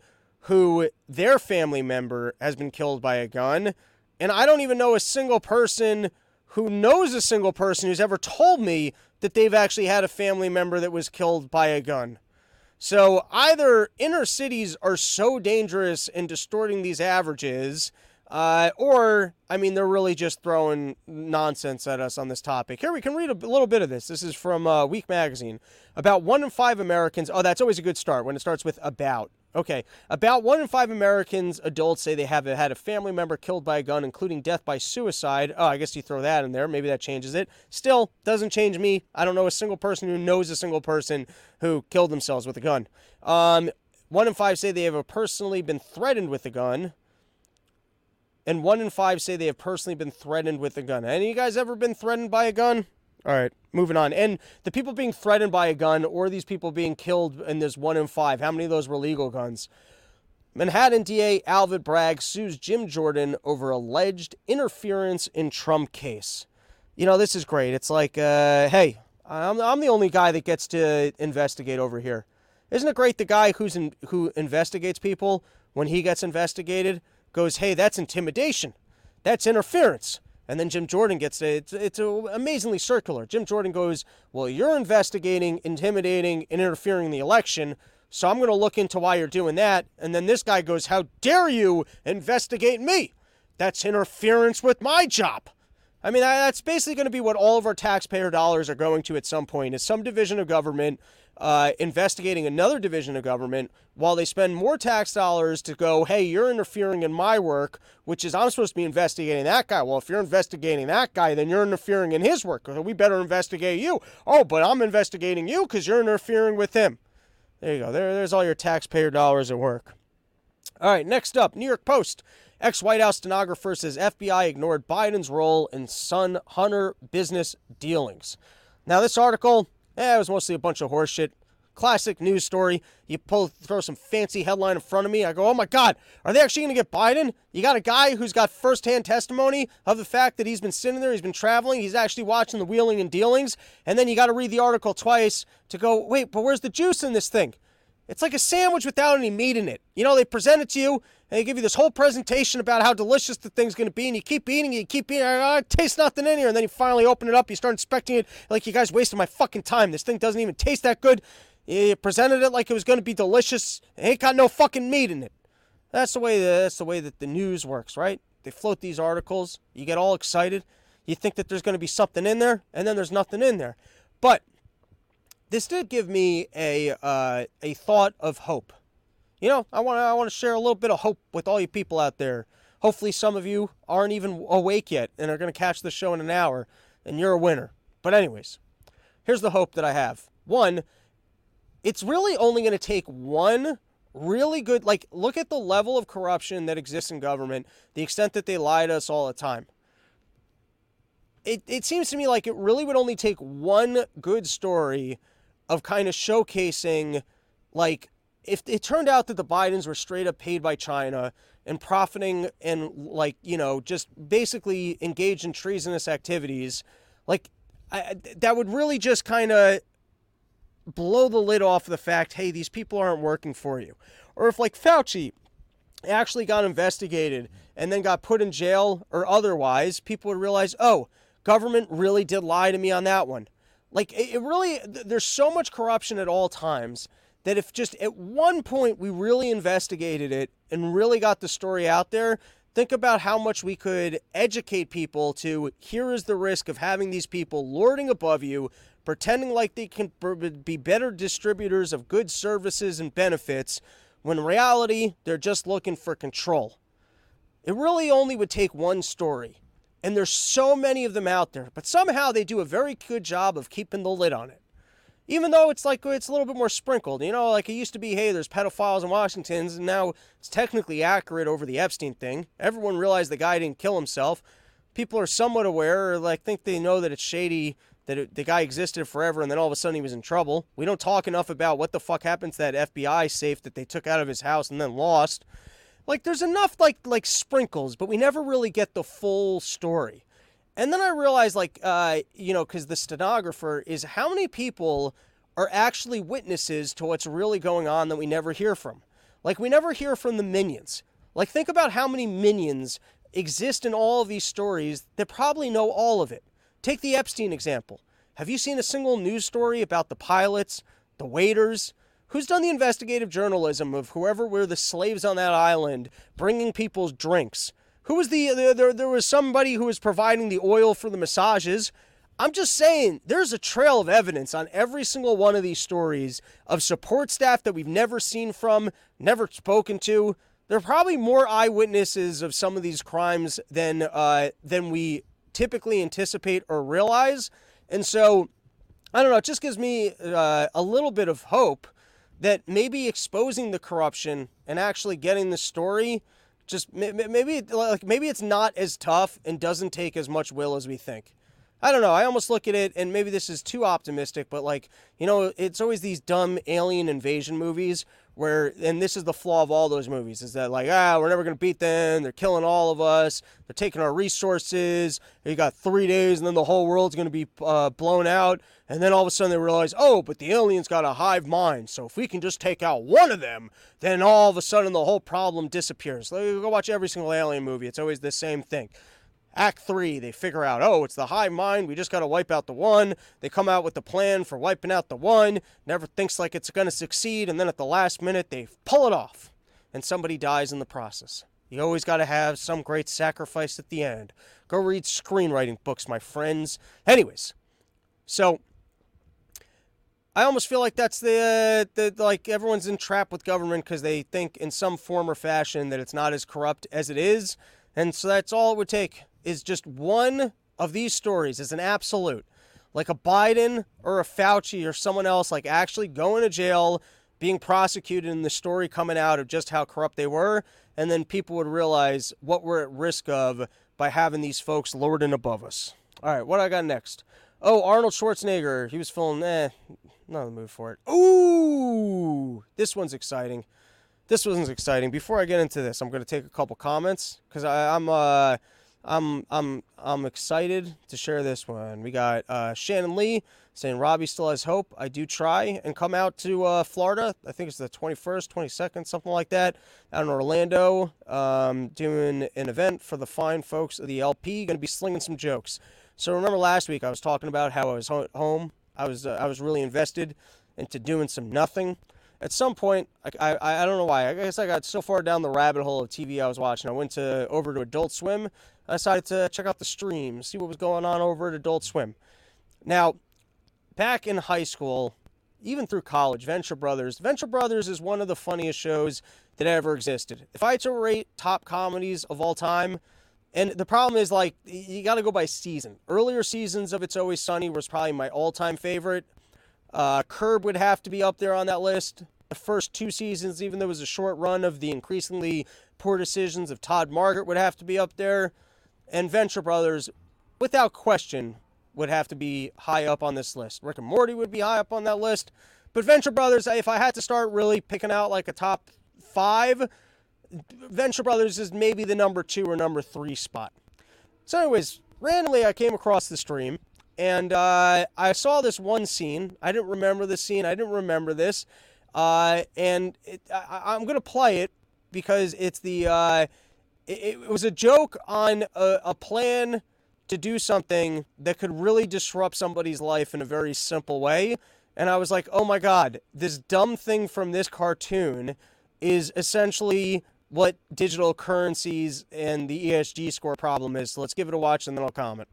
who their family member has been killed by a gun. And I don't even know a single person who knows a single person who's ever told me that they've actually had a family member that was killed by a gun. So either inner cities are so dangerous in distorting these averages, uh, or, I mean, they're really just throwing nonsense at us on this topic. Here, we can read a little bit of this. This is from uh, Week magazine. About one in five Americans... Oh, that's always a good start when it starts with about. Okay, about one in five Americans adults say they have had a family member killed by a gun, including death by suicide. Oh, I guess you throw that in there. Maybe that changes it. Still, doesn't change me. I don't know a single person who knows a single person who killed themselves with a gun. Um, one in five say they have personally been threatened with a gun. And one in five say they have personally been threatened with a gun. Any of you guys ever been threatened by a gun? All right, moving on. And the people being threatened by a gun or these people being killed in this one in five, how many of those were legal guns? Manhattan D A Alvin Bragg sues Jim Jordan over alleged interference in Trump case. You know, this is great. It's like, uh, hey, I'm, I'm the only guy that gets to investigate over here. Isn't it great the guy who's in, who investigates people, when he gets investigated, goes, hey, that's intimidation. That's interference. And then Jim Jordan gets to, it's, it's amazingly circular. Jim Jordan goes, well, you're investigating, intimidating, and interfering in the election, so I'm going to look into why you're doing that. And then this guy goes, how dare you investigate me? That's interference with my job. I mean, that's basically going to be what all of our taxpayer dollars are going to at some point, is some division of government uh, investigating another division of government while they spend more tax dollars to go, hey, you're interfering in my work, which is I'm supposed to be investigating that guy. Well, if you're investigating that guy, then you're interfering in his work. We better investigate you. Oh, but I'm investigating you because you're interfering with him. There you go. There, there's all your taxpayer dollars at work. All right, next up, New York Post. Ex-White House stenographer says F B I ignored Biden's role in son Hunter business dealings. Now, this article, eh, it was mostly a bunch of horseshit. Classic news story. You pull, throw some fancy headline in front of me. I go, oh, my God, are they actually going to get Biden? You got a guy who's got firsthand testimony of the fact that he's been sitting there, he's been traveling, he's actually watching the wheeling and dealings. And then you got to read the article twice to go, wait, but where's the juice in this thing? It's like a sandwich without any meat in it. You know, they present it to you, and they give you this whole presentation about how delicious the thing's going to be, and you keep eating it, you keep eating it, oh, it tastes nothing in here, and then you finally open it up, you start inspecting it, like, you guys wasted my fucking time. This thing doesn't even taste that good. You presented it like it was going to be delicious. It ain't got no fucking meat in it. That's the way that, that's the way that the news works, right? They float these articles, you get all excited, you think that there's going to be something in there, and then there's nothing in there. But this did give me a uh, a thought of hope. You know, I want to I want to share a little bit of hope with all you people out there. Hopefully some of you aren't even awake yet and are going to catch the show in an hour, and you're a winner. But anyways, here's the hope that I have. One, it's really only going to take one really good, like, look at the level of corruption that exists in government, the extent that they lie to us all the time. It it seems to me like it really would only take one good story of kind of showcasing, like, if it turned out that the Bidens were straight up paid by China and profiting and, like, you know, just basically engaged in treasonous activities, like, I, that would really just kind of blow the lid off the fact, hey, these people aren't working for you. Or if, like, Fauci actually got investigated and then got put in jail or otherwise, people would realize, oh, government really did lie to me on that one. Like, it really, there's so much corruption at all times that if just at one point we really investigated it and really got the story out there, think about how much we could educate people to, here is the risk of having these people lording above you, pretending like they can be better distributors of goods, services, and benefits, when in reality, they're just looking for control. It really only would take one story. And there's so many of them out there, but somehow they do a very good job of keeping the lid on it. Even though it's like, it's a little bit more sprinkled, you know, like it used to be, hey, there's pedophiles in Washington, and now it's technically accurate over the Epstein thing. Everyone realized the guy didn't kill himself. People are somewhat aware, or like think they know that it's shady, that it, the guy existed forever, and then all of a sudden he was in trouble. We don't talk enough about what the fuck happened to that F B I safe that they took out of his house and then lost. Like, there's enough, like, like sprinkles, but we never really get the full story. And then I realized, like, uh, you know, because the stenographer is, how many people are actually witnesses to what's really going on that we never hear from? Like, we never hear from the minions. Like, think about how many minions exist in all of these stories that probably know all of it. Take the Epstein example. Have you seen a single news story about the pilots, the waiters? Who's done the investigative journalism of whoever were the slaves on that island bringing people's drinks? Who was the, there, there, there was somebody who was providing the oil for the massages. I'm just saying, there's a trail of evidence on every single one of these stories of support staff that we've never seen from, never spoken to. There are probably more eyewitnesses of some of these crimes than, uh, than we typically anticipate or realize. And so, I don't know, it just gives me uh, a little bit of hope that maybe exposing the corruption and actually getting the story, just maybe like maybe it's not as tough and doesn't take as much will as we think. I don't know. I almost look at it, and maybe this is too optimistic, but like, you know, it's always these dumb alien invasion movies where, and this is the flaw of all those movies, is that like, ah, we're never going to beat them. They're killing all of us. They're taking our resources. You got three days and then the whole world's going to be uh, blown out. And then all of a sudden they realize, oh, but the aliens got a hive mind. So if we can just take out one of them, then all of a sudden the whole problem disappears. Go watch every single alien movie. It's always the same thing. Act three, they figure out, oh, it's the hive mind. We just got to wipe out the one. They come out with the plan for wiping out the one. Never thinks like it's going to succeed. And then at the last minute, they pull it off. And somebody dies in the process. You always got to have some great sacrifice at the end. Go read screenwriting books, my friends. Anyways, so I almost feel like that's the, the like everyone's entrapped with government because they think in some form or fashion that it's not as corrupt as it is. And so that's all it would take is just one of these stories as an absolute, like a Biden or a Fauci or someone else, like actually going to jail, being prosecuted, and the story coming out of just how corrupt they were. And then people would realize what we're at risk of by having these folks lowered and above us. All right, what I got next? Oh, Arnold Schwarzenegger. He was feeling, eh, not in the mood for it. Ooh, this one's exciting. This one's exciting. Before I get into this, I'm going to take a couple comments because I'm, uh, I'm, I'm, I'm excited to share this one. We got uh, Shannon Lee saying Robbie still has hope. I do try and come out to uh, Florida. I think it's the twenty-first, twenty-second, something like that. Out in Orlando, um, doing an event for the fine folks of the L P. Going to be slinging some jokes. So remember last week I was talking about how I was home. I was uh, I was really invested into doing some nothing. At some point, I, I I don't know why. I guess I got so far down the rabbit hole of T V I was watching. I went to over to Adult Swim. I decided to check out the stream, see what was going on over at Adult Swim. Now, back in high school, even through college, Venture Brothers. Venture Brothers is one of the funniest shows that ever existed. If I had to rate top comedies of all time, and the problem is, like, you got to go by season. Earlier seasons of It's Always Sunny was probably my all-time favorite. Uh, Curb would have to be up there on that list. The first two seasons, even though it was a short run of the increasingly poor decisions of Todd Margaret, would have to be up there. And Venture Brothers, without question, would have to be high up on this list. Rick and Morty would be high up on that list. But Venture Brothers, if I had to start really picking out like a top five, Venture Brothers is maybe the number two or number three spot. So anyways, randomly I came across the stream. And uh, I saw this one scene. I didn't remember the scene. I didn't remember this. Uh, and it, I, I'm going to play it because it's the, uh, it, it was a joke on a, a plan to do something that could really disrupt somebody's life in a very simple way. And I was like, oh my God, this dumb thing from this cartoon is essentially what digital currencies and the E S G score problem is. So let's give it a watch and then I'll comment.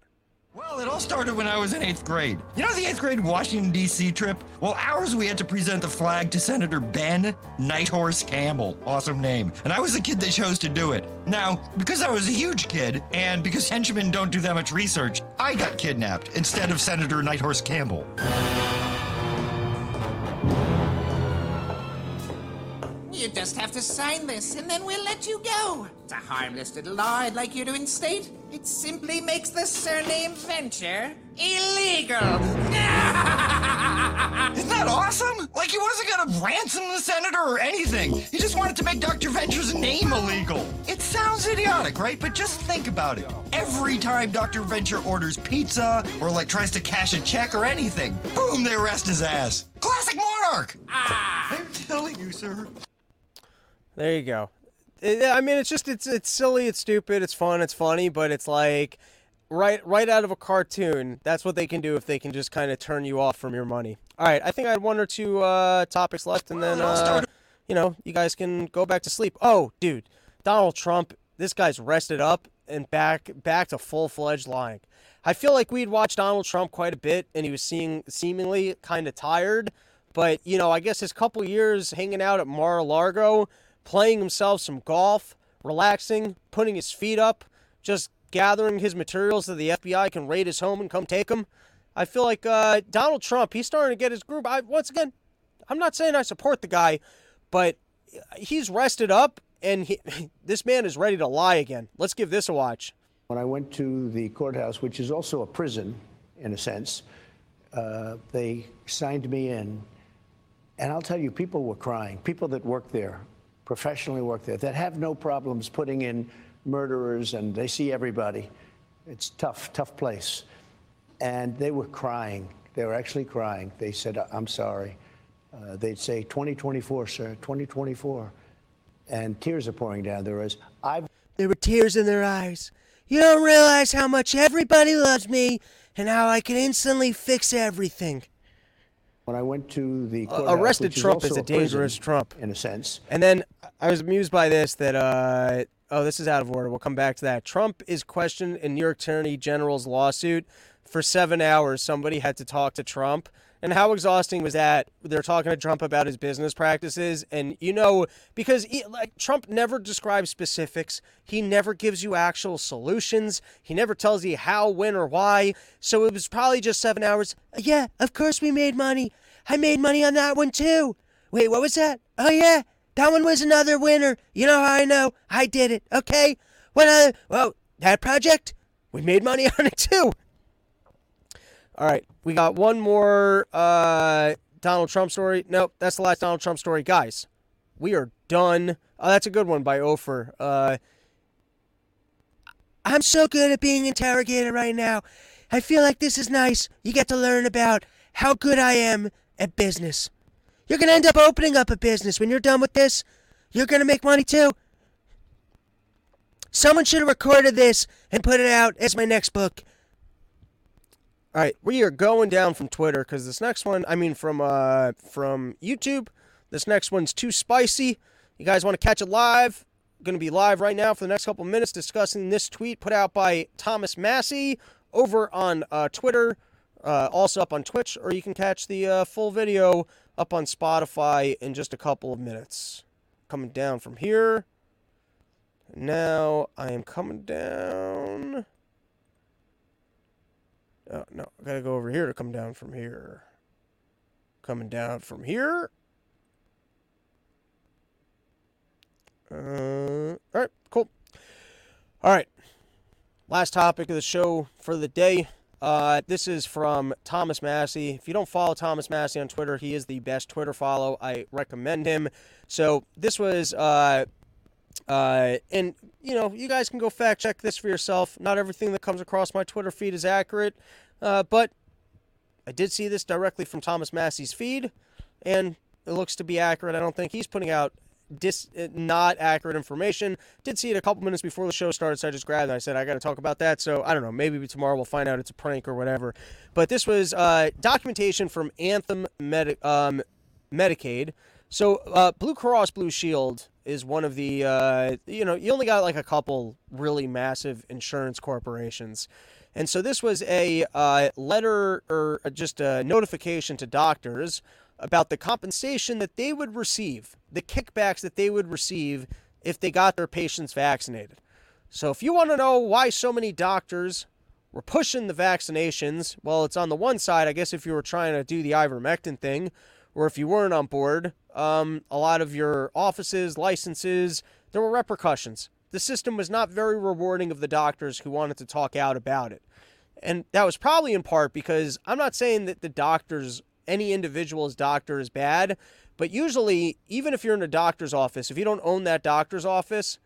Well, it all started when I was in eighth grade. You know the eighth grade Washington, D C trip? Well, ours, we had to present the flag to Senator Ben Nighthorse Campbell. Awesome name. And I was the kid that chose to do it. Now, because I was a huge kid, and because henchmen don't do that much research, I got kidnapped instead of Senator Nighthorse Campbell. You just have to sign this, and then we'll let you go. It's a harmless little law I'd like you to instate. It simply makes the surname Venture illegal. Isn't that awesome? Like, he wasn't gonna ransom the senator or anything. He just wanted to make Doctor Venture's name illegal. It sounds idiotic, right? But just think about it. Every time Doctor Venture orders pizza or, like, tries to cash a check or anything, boom, they arrest his ass. Classic monarch! Ah. I'm telling you, sir. There you go. I mean, it's just, it's it's silly, it's stupid, it's fun, it's funny, but it's like right right out of a cartoon. That's what they can do if they can just kind of turn you off from your money. All right, I think I had one or two uh, topics left, and then, uh, you know, you guys can go back to sleep. Oh, dude, Donald Trump, this guy's rested up and back back to full-fledged lying. I feel like we'd watched Donald Trump quite a bit, and he was seeing, seemingly kind of tired, but, you know, I guess his couple years hanging out at Mar-a-Lago, playing himself some golf, relaxing, putting his feet up, just gathering his materials so the F B I can raid his home and come take him. I feel like uh, Donald Trump, he's starting to get his groove. I, once again, I'm not saying I support the guy, but he's rested up, and he, this man is ready to lie again. Let's give this a watch. When I went to the courthouse, which is also a prison, in a sense, uh, they signed me in. And I'll tell you, people were crying, people that work there. Professionally work there, that have no problems putting in murderers, and they see everybody. It's tough, tough place. And they were crying. They were actually crying. They said, I'm sorry. Uh, they'd say, twenty twenty-four, sir, twenty twenty-four. And tears are pouring down their eyes. I've... There were tears in their eyes. You don't realize how much everybody loves me and how I can instantly fix everything. When I went to the uh, arrested Trump is, is a dangerous prison, Trump in a sense. And then I was amused by this that uh, Oh, this is out of order. We'll come back to that. Trump is questioned in New York Attorney General's lawsuit. For seven hours, somebody had to talk to Trump. And how exhausting was that? They're talking to Trump about his business practices. And, you know, because he, like, Trump never describes specifics. He never gives you actual solutions. He never tells you how, when, or why. So it was probably just seven hours. Yeah, of course we made money. I made money on that one, too. Wait, what was that? Oh, yeah. That one was another winner. You know how I know? I did it. Okay. What other? Well, that project, we made money on it, too. All right, we got one more uh, Donald Trump story. Nope, that's the last Donald Trump story. Guys, we are done. Oh, that's a good one by Ofer. Uh, I'm so good at being interrogated right now. I feel like this is nice. You get to learn about how good I am at business. You're going to end up opening up a business. When you're done with this, you're going to make money too. Someone should have recorded this and put it out as my next book. All right, we are going down from Twitter because this next one, I mean from uh, from YouTube, this next one's too spicy. You guys want to catch it live? Going to be live right now for the next couple minutes discussing this tweet put out by Thomas Massey over on uh, Twitter, uh, also up on Twitch, or you can catch the uh, full video up on Spotify in just a couple of minutes. Coming down from here. Now I am coming down... Oh, no, I gotta go over here to come down from here. Coming down from here. Uh, all right, cool. All right, last topic of the show for the day. Uh, this is from Thomas Massey. If you don't follow Thomas Massey on Twitter, he is the best Twitter follow. I recommend him. So this was... Uh, Uh, and, you know, you guys can go fact check this for yourself. Not everything that comes across my Twitter feed is accurate, uh, but I did see this directly from Thomas Massey's feed, and it looks to be accurate. I don't think he's putting out dis- not accurate information. Did see it a couple minutes before the show started, so I just grabbed it and I said, I got to talk about that. So, I don't know, maybe tomorrow we'll find out it's a prank or whatever. But this was uh, documentation from Anthem Medi- um, Medicaid. So, uh, Blue Cross Blue Shield is one of the, uh, you know, you only got like a couple really massive insurance corporations. And so this was a uh, letter or just a notification to doctors about the compensation that they would receive, the kickbacks that they would receive if they got their patients vaccinated. So if you want to know why so many doctors were pushing the vaccinations, well, it's on the one side, I guess if you were trying to do the ivermectin thing, or if you weren't on board, um, a lot of your offices, licenses, there were repercussions. The system was not very rewarding of the doctors who wanted to talk out about it. And that was probably in part because I'm not saying that the doctors, any individual's doctor is bad, but usually, even if you're in a doctor's office, if you don't own that doctor's office,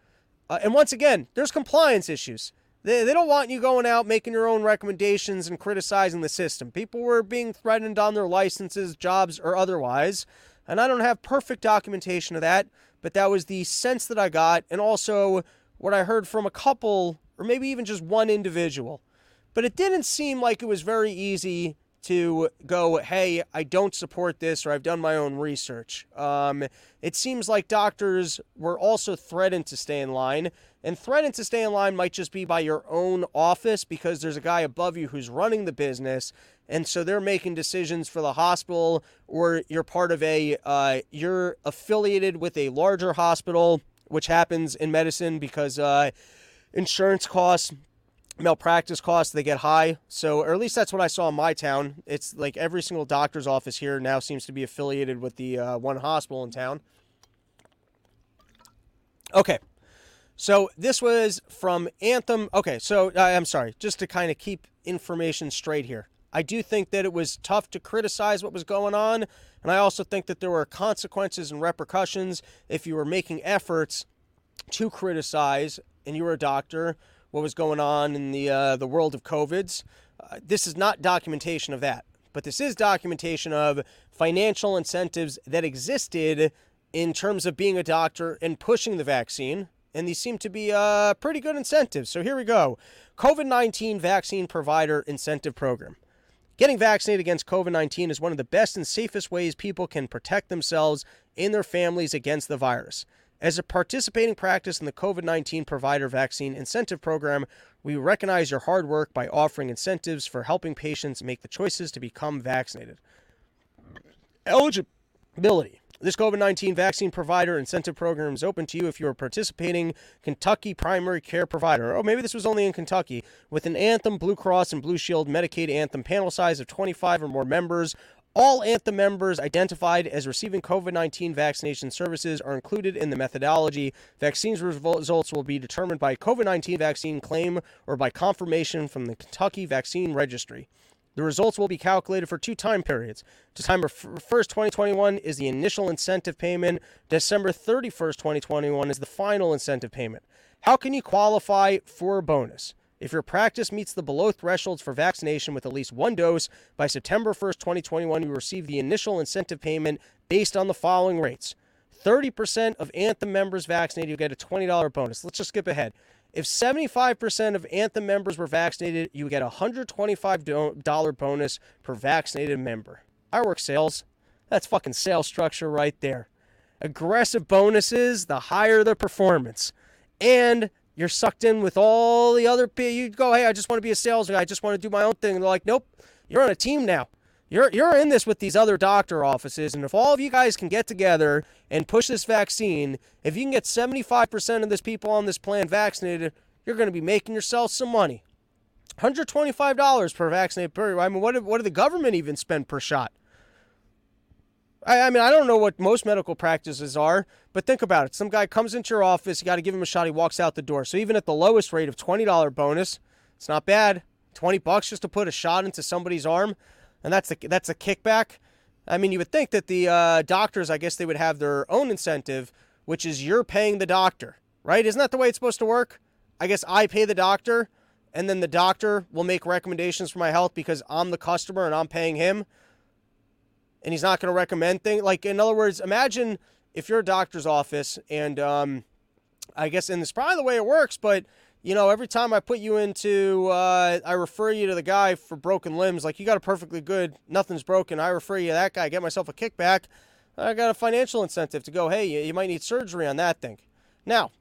uh, and once again, there's compliance issues. They, they don't want you going out making your own recommendations and criticizing the system. People were being threatened on their licenses, jobs, or otherwise. And I don't have perfect documentation of that, but that was the sense that I got. And also what I heard from a couple, or maybe even just one individual. But it didn't seem like it was very easy to go, hey, I don't support this, or I've done my own research. Um, it seems like doctors were also threatened to stay in line. And threatened to stay in line might just be by your own office because there's a guy above you who's running the business. And so they're making decisions for the hospital, or you're part of a, uh, you're affiliated with a larger hospital, which happens in medicine because uh, insurance costs, malpractice costs, they get high. So, or at least that's what I saw in my town. It's like every single doctor's office here now seems to be affiliated with the uh, one hospital in town. Okay. So this was from Anthem. Okay, so uh, I'm sorry, just to kind of keep information straight here. I do think that it was tough to criticize what was going on, and I also think that there were consequences and repercussions if you were making efforts to criticize, and you were a doctor, what was going on in the uh, the world of COVIDs. Uh, this is not documentation of that, but this is documentation of financial incentives that existed in terms of being a doctor and pushing the vaccine. And these seem to be uh, pretty good incentives. So here we go. COVID nineteen Vaccine Provider Incentive Program. Getting vaccinated against COVID nineteen is one of the best and safest ways people can protect themselves and their families against the virus. As a participating practice in the COVID nineteen Provider Vaccine Incentive Program, we recognize your hard work by offering incentives for helping patients make the choices to become vaccinated. Eligibility. This COVID nineteen vaccine provider incentive program is open to you if you are a participating Kentucky primary care provider. Oh, maybe this was only in Kentucky. With an Anthem, Blue Cross, and Blue Shield Medicaid Anthem panel size of twenty-five or more members, all Anthem members identified as receiving COVID nineteen vaccination services are included in the methodology. Vaccines results will be determined by COVID nineteen vaccine claim or by confirmation from the Kentucky Vaccine Registry. The results will be calculated for two time periods. December first, twenty twenty-one is the initial incentive payment. December thirty-first, twenty twenty-one is the final incentive payment. How can you qualify for a bonus? If your practice meets the below thresholds for vaccination with at least one dose, by September first, twenty twenty-one, you receive the initial incentive payment based on the following rates. thirty percent of Anthem members vaccinated, you get a twenty dollars bonus. Let's just skip ahead. If seventy-five percent of Anthem members were vaccinated, you get a one hundred twenty-five dollars bonus per vaccinated member. I work sales. That's fucking sales structure right there. Aggressive bonuses, the higher the performance. And you're sucked in with all the other people. You go, hey, I just want to be a sales guy. I just want to do my own thing. And they're like, nope, you're on a team now. You're you're in this with these other doctor offices, and if all of you guys can get together and push this vaccine, if you can get seventy-five percent of this people on this plan vaccinated, you're going to be making yourself some money. one hundred twenty-five dollars per vaccinated per. I mean, what did, what did the government even spend per shot? I, I mean, I don't know what most medical practices are, but think about it. Some guy comes into your office, you got to give him a shot, he walks out the door. So even at the lowest rate of twenty dollars bonus, it's not bad. twenty bucks just to put a shot into somebody's arm. And that's a, that's a kickback. I mean, you would think that the uh, doctors, I guess they would have their own incentive, which is you're paying the doctor, right? Isn't that the way it's supposed to work? I guess I pay the doctor, and then the doctor will make recommendations for my health because I'm the customer and I'm paying him. And he's not going to recommend things. Like, in other words, imagine if you're a doctor's office, and um, I guess, and it's probably the way it works, but you know, every time I put you into, uh, I refer you to the guy for broken limbs. Like, you got a perfectly good, nothing's broken. I refer you to that guy, get myself a kickback. I got a financial incentive to go, hey, you, you might need surgery on that thing. Now,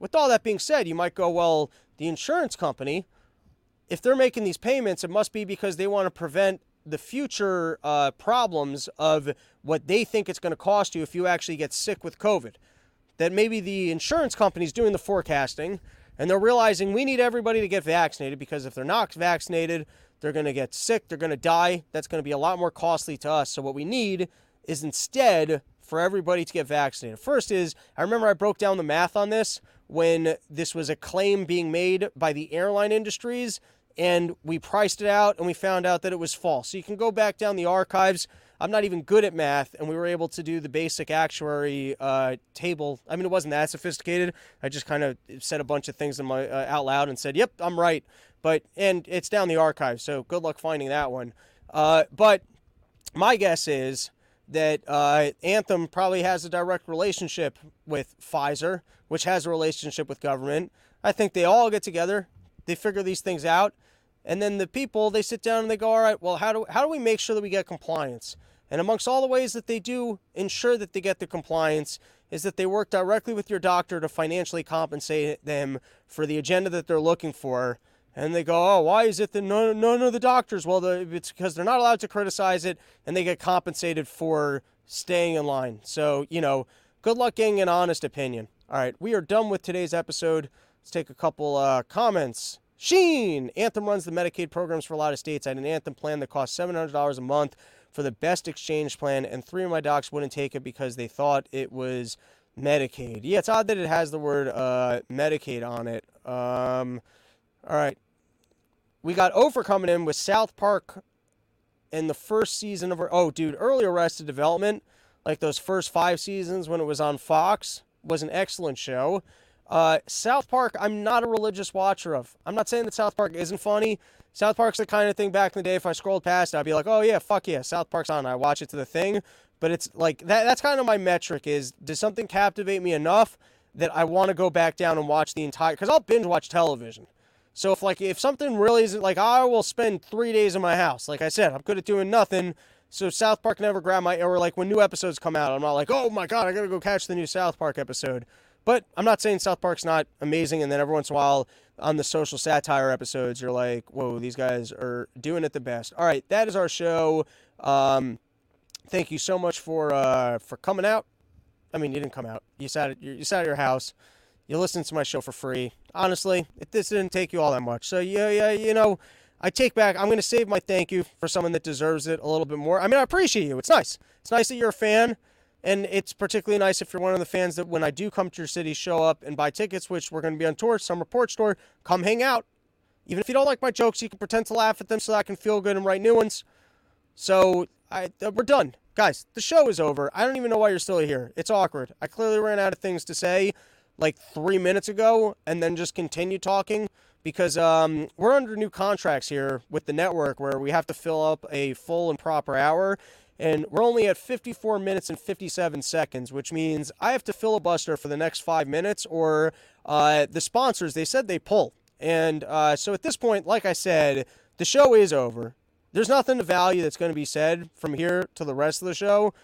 with all that being said, you might go, well, the insurance company, if they're making these payments, it must be because they want to prevent the future uh, problems of what they think it's going to cost you if you actually get sick with COVID. That maybe the insurance company's doing the forecasting, and they're realizing we need everybody to get vaccinated because if they're not vaccinated, they're going to get sick, they're going to die. That's going to be a lot more costly to us. So what we need is instead for everybody to get vaccinated. First is, I remember I broke down the math on this when this was a claim being made by the airline industries, and we priced it out and we found out that it was false. So you can go back down the archives. I'm not even good at math, and we were able to do the basic actuary uh, table. I mean, it wasn't that sophisticated. I just kind of said a bunch of things in my uh, out loud and said, yep, I'm right. But and it's down the archives, so good luck finding that one. Uh, but my guess is that uh, Anthem probably has a direct relationship with Pfizer, which has a relationship with government. I think they all get together. They figure these things out. And then the people, they sit down and they go, all right, well, how do how do we make sure that we get compliance? And amongst all the ways that they do ensure that they get the compliance is that they work directly with your doctor to financially compensate them for the agenda that they're looking for. And they go, oh, why is it that no, no, no, the doctors? Well, the, it's because they're not allowed to criticize it, and they get compensated for staying in line. So, you know, good luck getting an honest opinion. All right, we are done with today's episode. Let's take a couple uh, comments. Sheen! Anthem runs the Medicaid programs for a lot of states. I had an Anthem plan that cost seven hundred dollars a month for the best exchange plan, and three of my docs wouldn't take it because they thought it was Medicaid. Yeah, it's odd that it has the word uh, Medicaid on it. Um, all right. We got Ofer coming in with South Park in the first season of... Oh, dude, early Arrested Development, like those first five seasons when it was on Fox, was an excellent show. Uh, South Park, I'm not a religious watcher of. I'm not saying that South Park isn't funny. South Park's the kind of thing back in the day, if I scrolled past it, I'd be like, oh yeah, fuck yeah, South Park's on. I watch it to the thing. But it's like, that. that's kind of my metric is, does something captivate me enough that I want to go back down and watch the entire, because I'll binge watch television. So if like, if something really isn't, like I will spend three days in my house. Like I said, I'm good at doing nothing. So South Park never grabbed my, or like when new episodes come out, I'm not like, oh my God, I gotta go catch the new South Park episode. But I'm not saying South Park's not amazing, and then every once in a while on the social satire episodes, you're like, whoa, these guys are doing it the best. All right, that is our show. Um, thank you so much for uh, for coming out. I mean, you didn't come out. You sat at your, you sat at your house. You listened to my show for free. Honestly, it, this didn't take you all that much. So, yeah, yeah, you know, I take back. I'm going to save my thank you for someone that deserves it a little bit more. I mean, I appreciate you. It's nice. It's nice that you're a fan. And it's particularly nice if you're one of the fans that when I do come to your city, show up and buy tickets, which we're going to be on tour, Summer Porch Tour, come hang out. Even if you don't like my jokes, you can pretend to laugh at them so that I can feel good and write new ones. So I, we're done. Guys, the show is over. I don't even know why you're still here. It's awkward. I clearly ran out of things to say like three minutes ago and then just continue talking because um, we're under new contracts here with the network where we have to fill up a full and proper hour. And we're only at fifty-four minutes and fifty-seven seconds, which means I have to filibuster for the next five minutes or uh, the sponsors, they said they pull. And uh, so at this point, like I said, the show is over. There's nothing of value that's going to be said from here to the rest of the show.